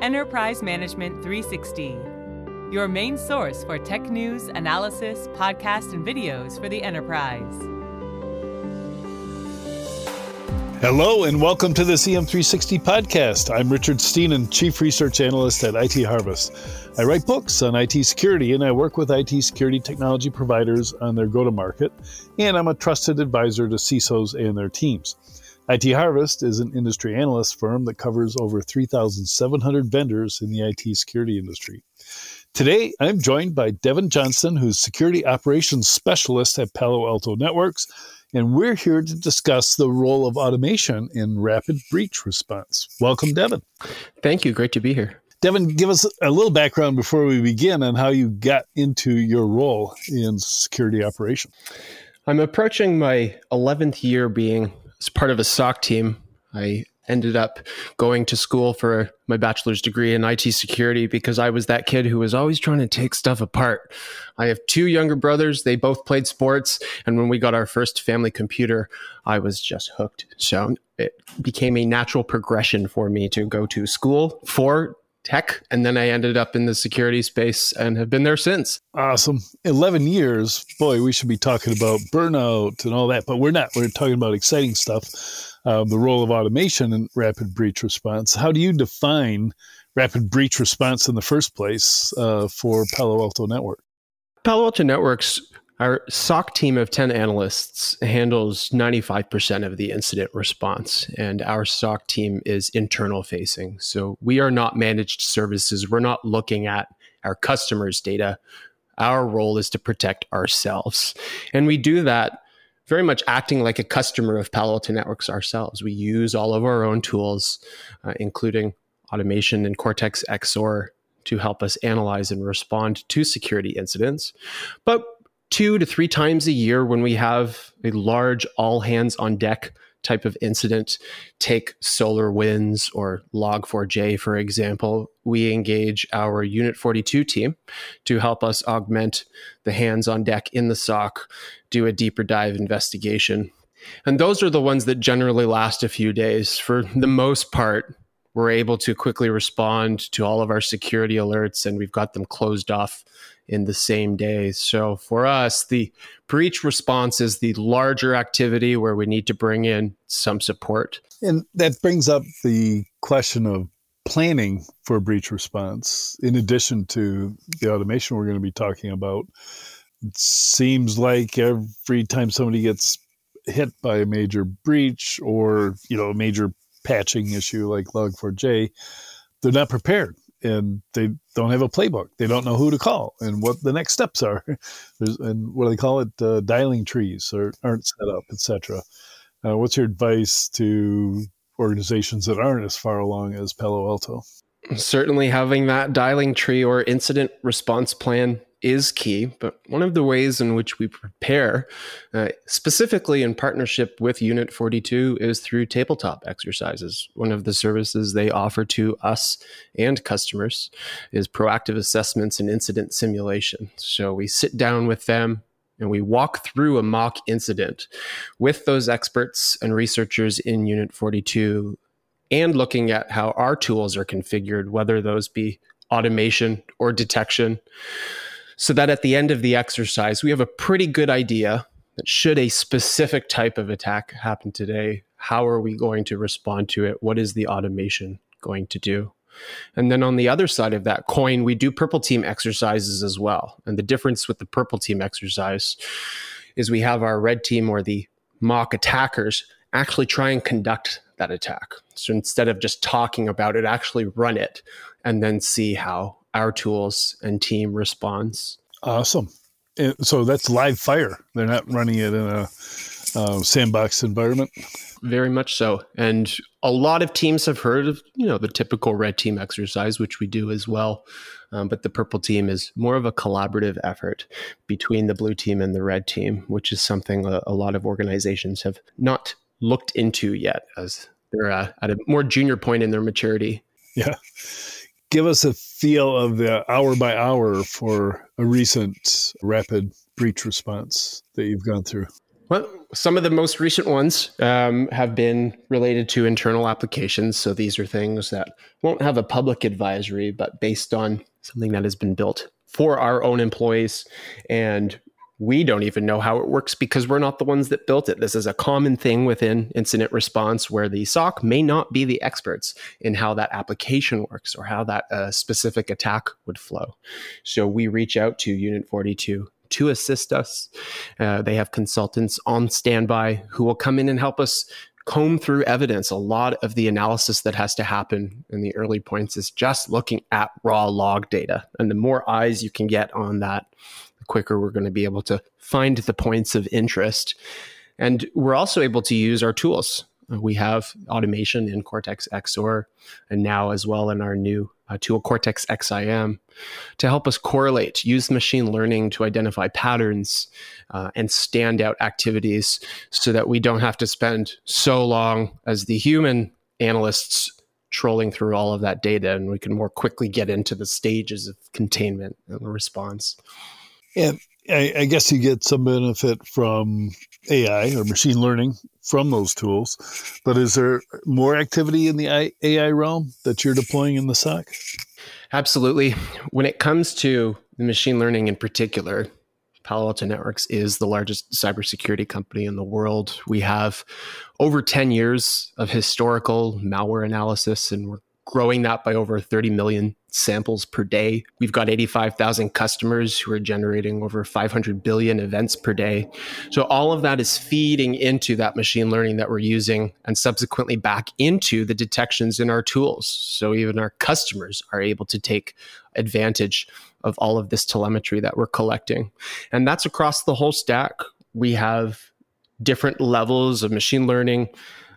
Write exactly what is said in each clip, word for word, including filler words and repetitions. Enterprise Management three sixty, your main source for tech news, analysis, podcasts, and videos for the enterprise. Hello and welcome to this E M three sixty Podcast. I'm Richard Stiennon, Chief Research Analyst at I T Harvest. I write books on I T security and I work with I T security technology providers on their go-to-market, and I'm a trusted advisor to C I S Os and their teams. I T Harvest is an industry analyst firm that covers over three thousand seven hundred vendors in the I T security industry. Today, I'm joined by Devin Johnson, who's Security Operations Specialist at Palo Alto Networks, and we're here to discuss the role of automation in rapid breach response. Welcome, Devin. Thank you. Great to be here. Devin, give us a little background before we begin on how you got into your role in security operations. I'm approaching my eleventh year being as part of a S O C team. I ended up going to school for my bachelor's degree in I T security because I was that kid who was always trying to take stuff apart. I have two younger brothers. They both played sports. And when we got our first family computer, I was just hooked. So it became a natural progression for me to go to school for tech. And then I ended up in the security space and have been there since. Awesome. eleven years. Boy, we should be talking about burnout and all that, but we're not. We're talking about exciting stuff. Uh, the role of automation in rapid breach response. How do you define rapid breach response in the first place uh, for Palo Alto Networks? Palo Alto Networks, our S O C team of ten analysts, handles ninety-five percent of the incident response, and our S O C team is internal facing. So we are not managed services. We're not looking at our customers' data. Our role is to protect ourselves, and we do that very much acting like a customer of Palo Alto Networks ourselves. We use all of our own tools, uh, including automation and Cortex X D R, to help us analyze and respond to security incidents. But two to three times a year, when we have a large all-hands-on-deck type of incident, take SolarWinds or Log four J, for example, we engage our Unit forty-two team to help us augment the hands on deck in the S O C, do a deeper dive investigation. And those are the ones that generally last a few days. For the most part, we're able to quickly respond to all of our security alerts, and we've got them closed off in the same day. So for us, the breach response is the larger activity where we need to bring in some support. And that brings up the question of planning for breach response, in addition to the automation we're going to be talking about. It seems like every time somebody gets hit by a major breach or, you know, a major patching issue like Log four J, they're not prepared. And they don't have a playbook. They don't know who to call and what the next steps are. There's, and what do they call it? Uh, dialing trees or aren't set up, et cetera. Uh, what's your advice to organizations that aren't as far along as Palo Alto? Certainly having that dialing tree or incident response plan is key. But one of the ways in which we prepare, uh, specifically in partnership with Unit forty-two, is through tabletop exercises. One of the services they offer to us and customers is proactive assessments and incident simulation. So we sit down with them and we walk through a mock incident with those experts and researchers in Unit forty-two, and looking at how our tools are configured, whether those be automation or detection, so that at the end of the exercise, we have a pretty good idea that should a specific type of attack happen today, how are we going to respond to it? What is the automation going to do? And then on the other side of that coin, we do purple team exercises as well. And the difference with the purple team exercise is we have our red team, or the mock attackers, actually try and conduct that attack. So instead of just talking about it, actually run it and then see how our tools and team responds. Awesome. And so that's live fire. They're not running it in a uh, sandbox environment. Very much so. And a lot of teams have heard of, you know, the typical red team exercise, which we do as well. Um, but the purple team is more of a collaborative effort between the blue team and the red team, which is something a, a lot of organizations have not looked into yet, as they're uh, at a more junior point in their maturity. Yeah. Give us a feel of the hour by hour for a recent rapid breach response that you've gone through. Well, some of the most recent ones um, have been related to internal applications. So these are things that won't have a public advisory, but based on something that has been built for our own employees. And we don't even know how it works because we're not the ones that built it. This is a common thing within incident response where the S O C may not be the experts in how that application works or how that uh, specific attack would flow. So we reach out to Unit forty-two to assist us. Uh, they have consultants on standby who will come in and help us comb through evidence. A lot of the analysis that has to happen in the early points is just looking at raw log data. And the more eyes you can get on that, the quicker we're going to be able to find the points of interest. And we're also able to use our tools. We have automation in Cortex X O R and now as well in our new uh, tool Cortex X I M to help us correlate, use machine learning to identify patterns uh, and standout activities so that we don't have to spend so long as the human analysts trolling through all of that data, and we can more quickly get into the stages of containment and response. And I, I guess you get some benefit from A I or machine learning from those tools, but is there more activity in the A I realm that you're deploying in the S O C? Absolutely. When it comes to the machine learning in particular, Palo Alto Networks is the largest cybersecurity company in the world. We have over ten years of historical malware analysis, and we're growing that by over thirty million samples per day. We've got eighty-five thousand customers who are generating over five hundred billion events per day. So all of that is feeding into that machine learning that we're using and subsequently back into the detections in our tools. So even our customers are able to take advantage of all of this telemetry that we're collecting. And that's across the whole stack. We have different levels of machine learning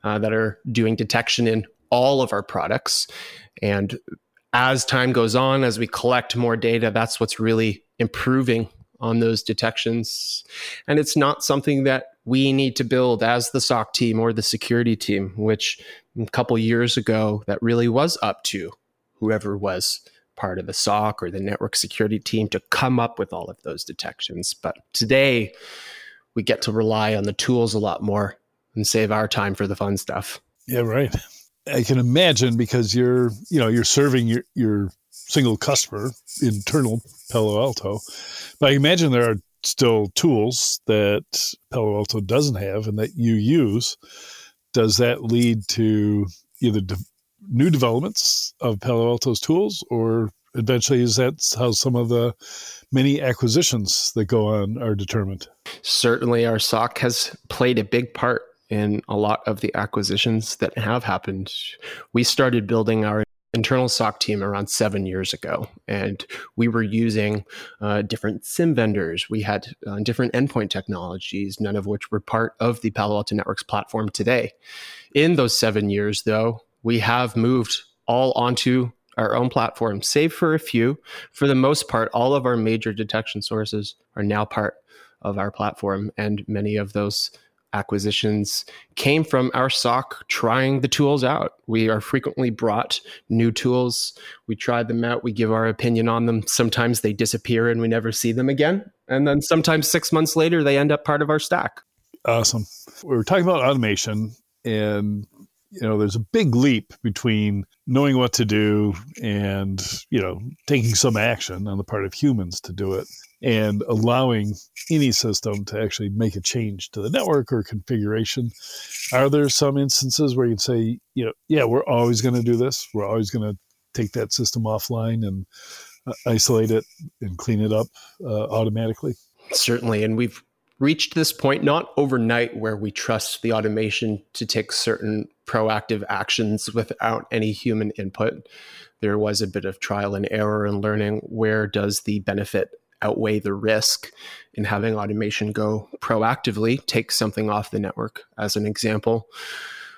uh, that are doing detection in all of our products. And as time goes on, as we collect more data, that's what's really improving on those detections. And it's not something that we need to build as the S O C team or the security team, which a couple years ago, that really was up to whoever was part of the S O C or the network security team to come up with all of those detections. But today, we get to rely on the tools a lot more and save our time for the fun stuff. Yeah, right. I can imagine because you're, you know, you're serving your, your single customer, internal Palo Alto, but I imagine there are still tools that Palo Alto doesn't have and that you use. Does that lead to either de- new developments of Palo Alto's tools, or eventually is that how some of the many acquisitions that go on are determined? Certainly our S O C has played a big part in a lot of the acquisitions that have happened. We started building our internal S O C team around seven years ago, and we were using uh, different SIM vendors. We had uh, different endpoint technologies, none of which were part of the Palo Alto Networks platform today. In those seven years, though, we have moved all onto our own platform, save for a few. For the most part, all of our major detection sources are now part of our platform, and many of those acquisitions came from our S O C trying the tools out. We are frequently brought new tools. We try them out. We give our opinion on them. Sometimes they disappear and we never see them again. And then sometimes six months later, they end up part of our stack. Awesome. We were talking about automation, and you know, there's a big leap between knowing what to do and, you know, taking some action on the part of humans to do it, and allowing any system to actually make a change to the network or configuration. Are there some instances where you can say, you know, yeah, we're always going to do this. We're always going to take that system offline and uh, isolate it and clean it up uh, automatically? Certainly. And we've reached this point, not overnight, where we trust the automation to take certain proactive actions without any human input. There was a bit of trial and error and learning. Where does the benefit outweigh the risk in having automation go proactively, take something off the network, as an example?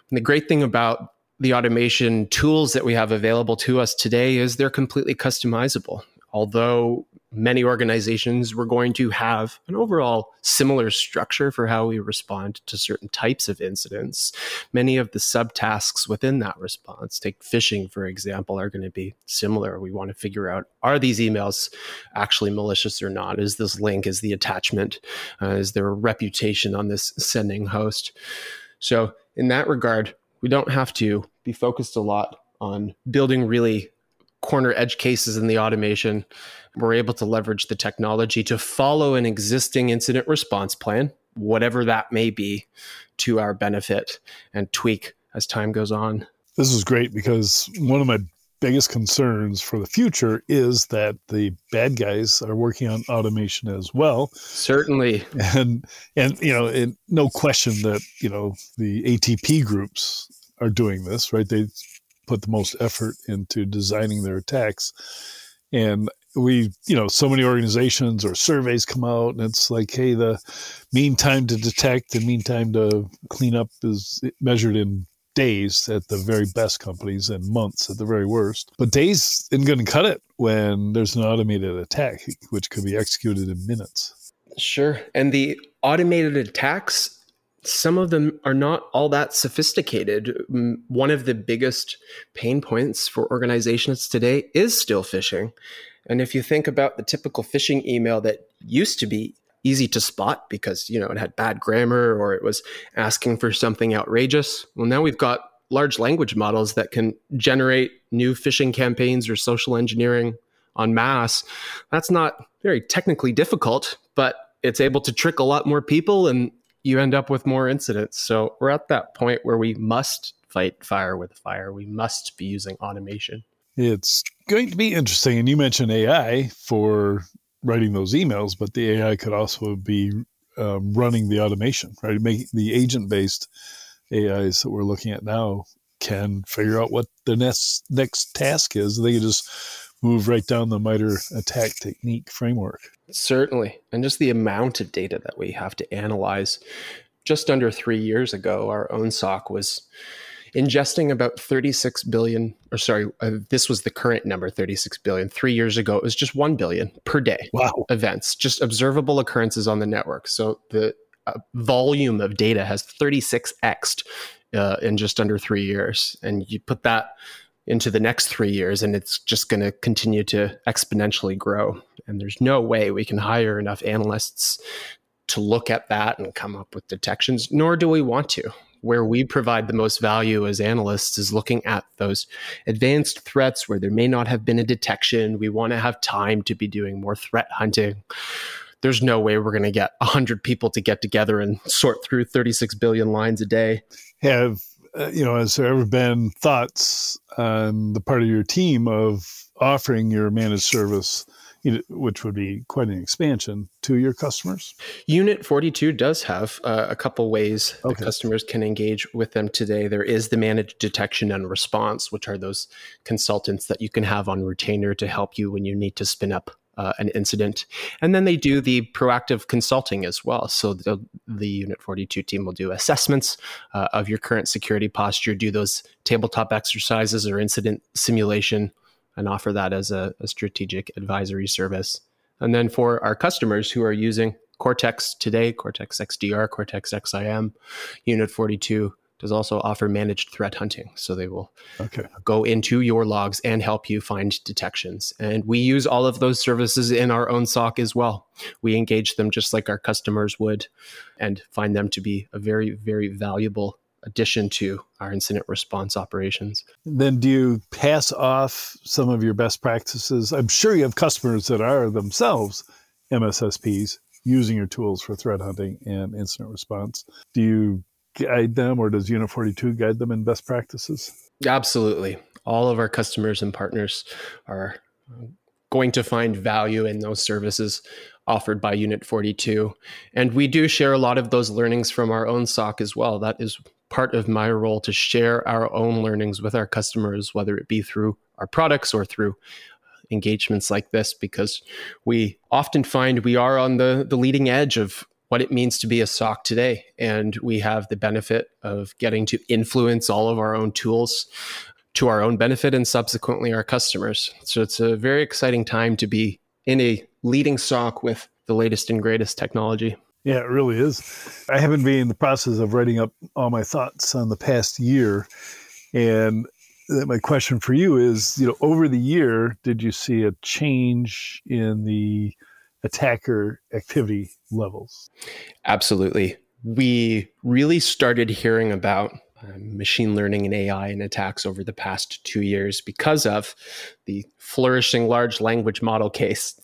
And the great thing about the automation tools that we have available to us today is they're completely customizable. Although many organizations were going to have an overall similar structure for how we respond to certain types of incidents. Many of the subtasks within that response, take phishing, for example, are going to be similar. We want to figure out, are these emails actually malicious or not? Is this link, is the attachment, uh, is there a reputation on this sending host? So in that regard, we don't have to be focused a lot on building really corner edge cases in the automation. We're able to leverage the technology to follow an existing incident response plan, whatever that may be, to our benefit and tweak as time goes on. This is great because one of my biggest concerns for the future is that the bad guys are working on automation as well. Certainly. And, and you know, and no question that, you know, the A T P groups are doing this, right? They put the most effort into designing their attacks. And we, you know, so many organizations or surveys come out and it's like, hey, the mean time to detect and mean time to clean up is measured in days at the very best companies and months at the very worst. But days isn't going to cut it when there's an automated attack, which could be executed in minutes. Sure. And the automated attacks, some of them are not all that sophisticated. One of the biggest pain points for organizations today is still phishing. And if you think about the typical phishing email that used to be easy to spot because, you know, it had bad grammar or it was asking for something outrageous, well, now we've got large language models that can generate new phishing campaigns or social engineering en masse. That's not very technically difficult, but it's able to trick a lot more people and you end up with more incidents. So we're at that point where we must fight fire with fire. We must be using automation. It's going to be interesting. And you mentioned A I for writing those emails, but the A I could also be um, running the automation, right? Make, the agent-based A Is that we're looking at now can figure out what the next, next task is. They can just move right down the MITRE ATT&CK technique framework. Certainly. And just the amount of data that we have to analyze. Just under three years ago, our own S O C was ingesting about thirty-six billion, or sorry, uh, this was the current number, thirty-six billion. Three years ago, it was just one billion per day. Wow. Events, just observable occurrences on the network. So the uh, volume of data has thirty-six X'd uh, in just under three years. And you put that into the next three years, and it's just going to continue to exponentially grow. And there's no way we can hire enough analysts to look at that and come up with detections, nor do we want to. Where we provide the most value as analysts is looking at those advanced threats where there may not have been a detection. We want to have time to be doing more threat hunting. There's no way we're going to get one hundred people to get together and sort through thirty-six billion lines a day. Have Uh, you know, has there ever been thoughts on the part of your team of offering your managed service, you know, which would be quite an expansion, to your customers? Unit forty-two does have uh, a couple ways okay. that customers can engage with them today. There is the managed detection and response, which are those consultants that you can have on retainer to help you when you need to spin up Uh, an incident. And then they do the proactive consulting as well. So the, the Unit forty-two team will do assessments uh, of your current security posture, do those tabletop exercises or incident simulation, and offer that as a, a strategic advisory service. And then for our customers who are using Cortex today, Cortex X D R, Cortex X I M, Unit forty-two does also offer managed threat hunting. So they will okay. go into your logs and help you find detections. And we use all of those services in our own S O C as well. We engage them just like our customers would and find them to be a very, very valuable addition to our incident response operations. Then do you pass off some of your best practices? I'm sure you have customers that are themselves M S S Ps using your tools for threat hunting and incident response. Do you guide them, or does Unit forty-two guide them in best practices? Absolutely. All of our customers and partners are going to find value in those services offered by Unit forty-two. And we do share a lot of those learnings from our own S O C as well. That is part of my role, to share our own learnings with our customers, whether it be through our products or through engagements like this, because we often find we are on the, the leading edge of what it means to be a S O C today. And we have the benefit of getting to influence all of our own tools to our own benefit and subsequently our customers. So it's a very exciting time to be in a leading S O C with the latest and greatest technology. Yeah, it really is. I happen to be in the process of writing up all my thoughts on the past year. And my question for you is, you know, over the year, did you see a change in the attacker activity levels? Absolutely. We really started hearing about uh, machine learning and A I and attacks over the past two years because of the flourishing large language model case.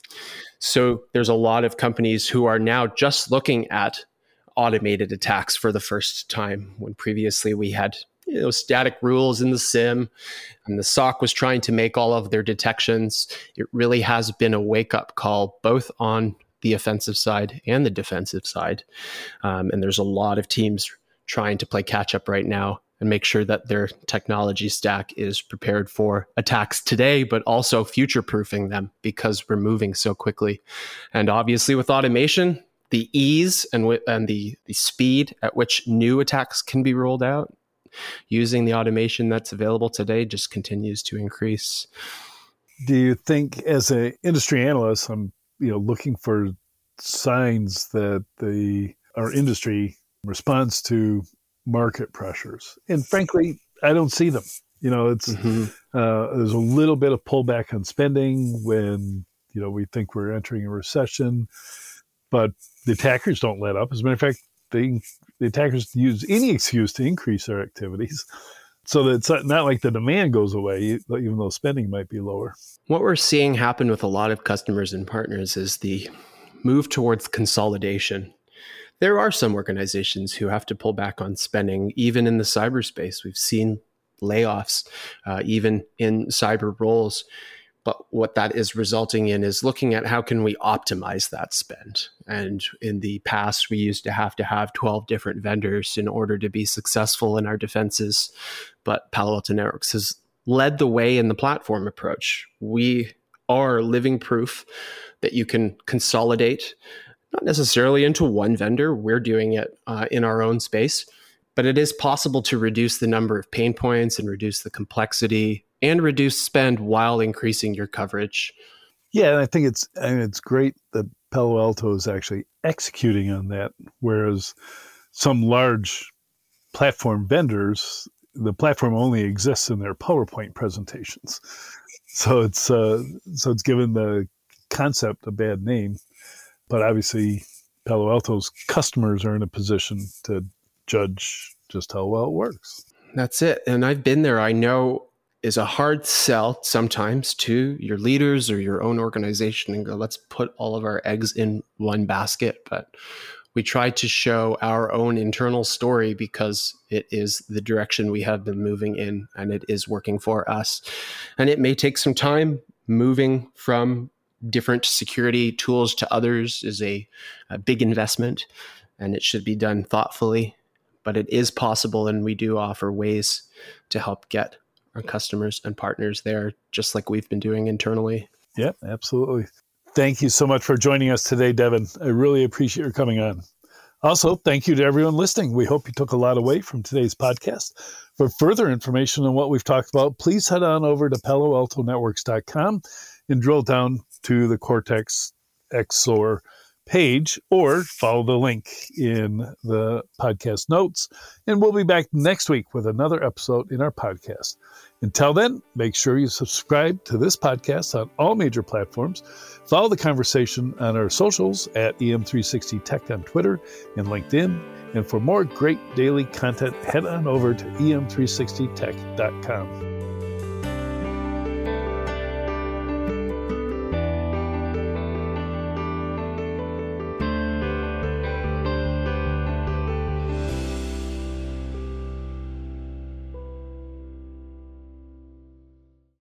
So there's a lot of companies who are now just looking at automated attacks for the first time, when previously we had, you know, static rules in the S I M, and the S O C was trying to make all of their detections. It really has been a wake-up call, both on the offensive side and the defensive side. Um, and there's a lot of teams trying to play catch-up right now and make sure that their technology stack is prepared for attacks today, but also future-proofing them because we're moving so quickly. And obviously with automation, the ease and, w- and the, the speed at which new attacks can be rolled out using the automation that's available today just continues to increase. Do you think, as an industry analyst, I'm you know looking for signs that the our industry responds to market pressures? And frankly, I don't see them. You know, it's mm-hmm. uh, there's a little bit of pullback on spending when, you know, we think we're entering a recession, but the attackers don't let up. As a matter of fact, they, the attackers use any excuse to increase their activities. So that it's not like the demand goes away, even though spending might be lower. What we're seeing happen with a lot of customers and partners is the move towards consolidation. There are some organizations who have to pull back on spending, even in the cyberspace. We've seen layoffs, uh, even in cyber roles. But what that is resulting in is looking at how can we optimize that spend. And in the past, we used to have to have twelve different vendors in order to be successful in our defenses. But Palo Alto Networks has led the way in the platform approach. We are living proof that you can consolidate, not necessarily into one vendor. We're doing it uh, in our own space, but it is possible to reduce the number of pain points and reduce the complexity and reduce spend while increasing your coverage. Yeah, and I think it's I mean, it's great that Palo Alto is actually executing on that, whereas some large platform vendors, the platform only exists in their PowerPoint presentations. So it's uh, so it's given the concept a bad name, but obviously Palo Alto's customers are in a position to judge just how well it works. That's it, and I've been there. I know is a hard sell sometimes to your leaders or your own organization and go, let's put all of our eggs in one basket. But we try to show our own internal story because it is the direction we have been moving in and it is working for us. And it may take some time. Moving from different security tools to others is a, a big investment and it should be done thoughtfully, but it is possible. And we do offer ways to help get our customers and partners there, just like we've been doing internally. Yeah, absolutely. Thank you so much for joining us today, Devin. I really appreciate your coming on. Also, thank you to everyone listening. We hope you took a lot away from today's podcast. For further information on what we've talked about, please head on over to palo alto networks dot com and drill down to the Cortex X O R page or follow the link in the podcast notes. And we'll be back next week with another episode in our podcast. Until then, make sure you subscribe to this podcast on all major platforms. Follow the conversation on our socials at E M three sixty Tech on Twitter and LinkedIn. And for more great daily content, head on over to E M three sixty tech dot com.